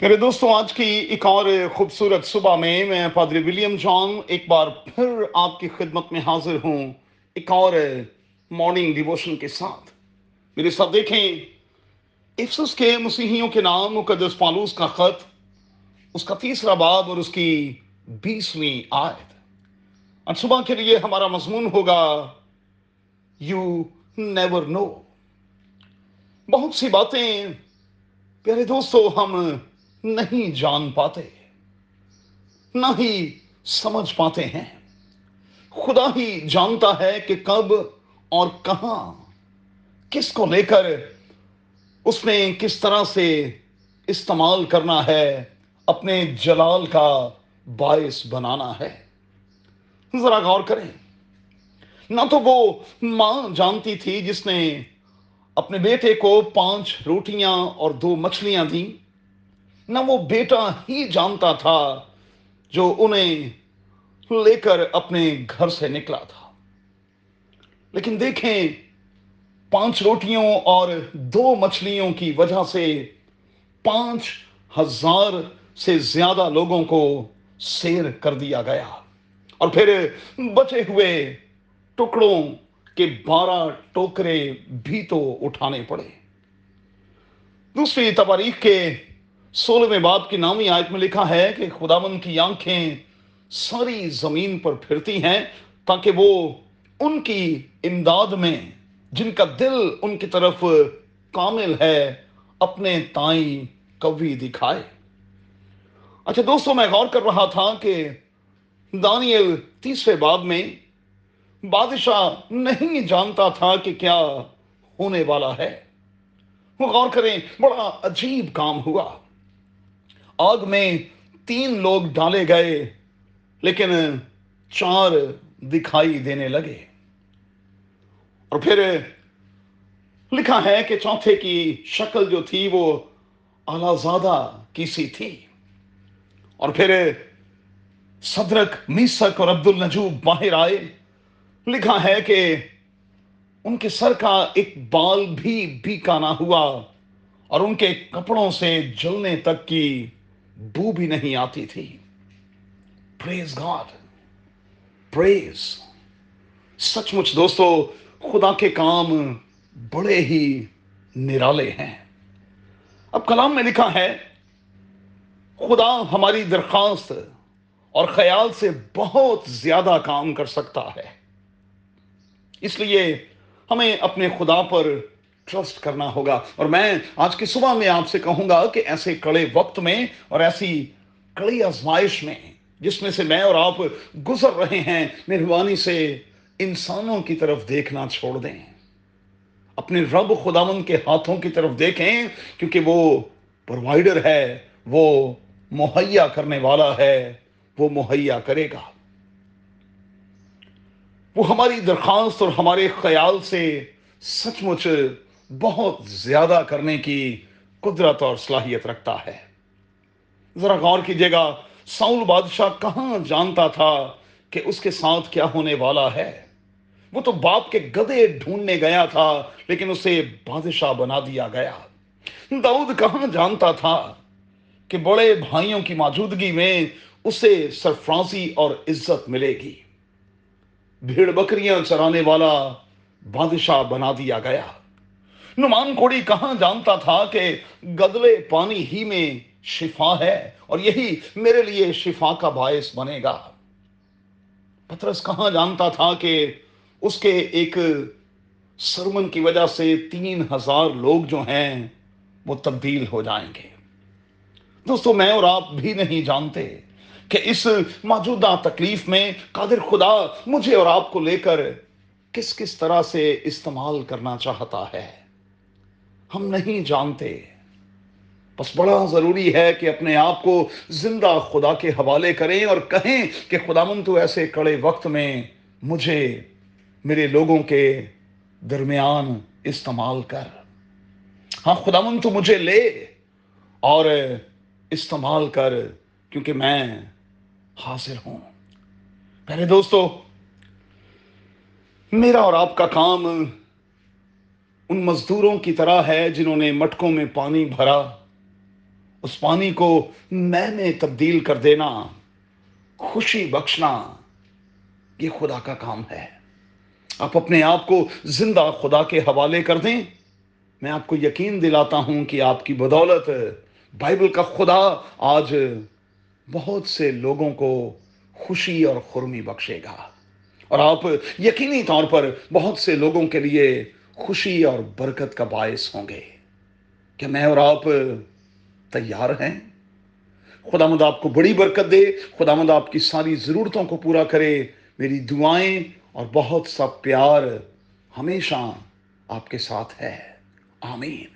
میرے دوستوں، آج کی ایک اور خوبصورت صبح میں میں پادری ولیم جان ایک بار پھر آپ کی خدمت میں حاضر ہوں ایک اور مارننگ ڈیووشن کے ساتھ۔ میرے ساتھ دیکھیں افسس کے مسیحیوں کے نام مقدس پالوس کا خط، اس کا 3 باب اور اس کی 20ویں آیت۔ اور صبح کے لیے ہمارا مضمون ہوگا یو نیور نو۔ بہت سی باتیں پیارے دوستو ہم نہیں جان پاتے، نہ ہی سمجھ پاتے ہیں۔ خدا ہی جانتا ہے کہ کب اور کہاں کس کو لے کر اس نے کس طرح سے استعمال کرنا ہے، اپنے جلال کا باعث بنانا ہے۔ ذرا غور کریں، نہ تو وہ ماں جانتی تھی جس نے اپنے بیٹے کو 5 روٹیاں اور 2 مچھلیاں دیں، نہ وہ بیٹا ہی جانتا تھا جو انہیں لے کر اپنے گھر سے نکلا تھا۔ لیکن دیکھیں 5 روٹیوں اور 2 مچھلیوں کی وجہ سے 5000 سے زیادہ لوگوں کو سیر کر دیا گیا، اور پھر بچے ہوئے ٹکڑوں کہ 12 ٹوکرے بھی تو اٹھانے پڑے۔ دوسری تباریک کے 16ویں باب کی نامی آیت میں لکھا ہے کہ خداوند کی آنکھیں ساری زمین پر پھرتی ہیں تاکہ وہ ان کی امداد میں جن کا دل ان کی طرف کامل ہے اپنے تائیں قوی دکھائے۔ اچھا دوستوں، میں غور کر رہا تھا کہ دانیل 30ویں باب میں بادشاہ نہیں جانتا تھا کہ کیا ہونے والا ہے۔ وہ غور کریں، بڑا عجیب کام ہوا، آگ میں 3 لوگ ڈالے گئے لیکن 4 دکھائی دینے لگے، اور پھر لکھا ہے کہ 4تھے کی شکل جو تھی وہ اعلی زادہ کی سی تھی، اور پھر صدرک، میسک اور عبدالنجوب باہر آئے۔ لکھا ہے کہ ان کے سر کا ایک بال بھی بیکا نہ ہوا اور ان کے کپڑوں سے جلنے تک کی بو بھی نہیں آتی تھی۔ پریز گاڈ، پریز۔ سچ مچ دوستو خدا کے کام بڑے ہی نرالے ہیں۔ اب کلام میں لکھا ہے خدا ہماری درخواست اور خیال سے بہت زیادہ کام کر سکتا ہے، اس لیے ہمیں اپنے خدا پر ٹرسٹ کرنا ہوگا۔ اور میں آج کی صبح میں آپ سے کہوں گا کہ ایسے کڑے وقت میں اور ایسی کڑی آزمائش میں جس میں سے میں اور آپ گزر رہے ہیں، مہربانی سے انسانوں کی طرف دیکھنا چھوڑ دیں، اپنے رب خداوند کے ہاتھوں کی طرف دیکھیں، کیونکہ وہ پروائیڈر ہے، وہ مہیا کرنے والا ہے، وہ مہیا کرے گا۔ وہ ہماری درخواست اور ہمارے خیال سے سچ مچ بہت زیادہ کرنے کی قدرت اور صلاحیت رکھتا ہے۔ ذرا غور کیجیے گا، ساؤل بادشاہ کہاں جانتا تھا کہ اس کے ساتھ کیا ہونے والا ہے؟ وہ تو باپ کے گدھے ڈھونڈنے گیا تھا لیکن اسے بادشاہ بنا دیا گیا۔ داؤد کہاں جانتا تھا کہ بڑے بھائیوں کی موجودگی میں اسے سرفرازی اور عزت ملے گی؟ بھیڑ بکریاں چرانے والا بادشاہ بنا دیا گیا۔ نعمان کوڑی کہاں جانتا تھا کہ گدلے پانی ہی میں شفا ہے اور یہی میرے لیے شفا کا باعث بنے گا؟ پترس کہاں جانتا تھا کہ اس کے ایک سرمن کی وجہ سے 3000 لوگ جو ہیں وہ تبدیل ہو جائیں گے؟ دوستو میں اور آپ بھی نہیں جانتے کہ اس موجودہ تکلیف میں قادر خدا مجھے اور آپ کو لے کر کس کس طرح سے استعمال کرنا چاہتا ہے، ہم نہیں جانتے۔ بس بڑا ضروری ہے کہ اپنے آپ کو زندہ خدا کے حوالے کریں اور کہیں کہ خداوند تو ایسے کڑے وقت میں مجھے میرے لوگوں کے درمیان استعمال کر۔ ہاں خداوند تو مجھے لے اور استعمال کر، کیونکہ میں حاضر ہوں۔ پیارے دوستو میرا اور آپ کا کام ان مزدوروں کی طرح ہے جنہوں نے مٹکوں میں پانی بھرا، اس پانی کو مے میں تبدیل کر دینا، خوشی بخشنا، یہ خدا کا کام ہے۔ آپ اپنے آپ کو زندہ خدا کے حوالے کر دیں۔ میں آپ کو یقین دلاتا ہوں کہ آپ کی بدولت بائبل کا خدا آج بہت سے لوگوں کو خوشی اور خرمی بخشے گا، اور آپ یقینی طور پر بہت سے لوگوں کے لیے خوشی اور برکت کا باعث ہوں گے۔ کیا میں اور آپ تیار ہیں؟ خداوند آپ کو بڑی برکت دے، خداوند آپ کی ساری ضرورتوں کو پورا کرے۔ میری دعائیں اور بہت سا پیار ہمیشہ آپ کے ساتھ ہے۔ آمین۔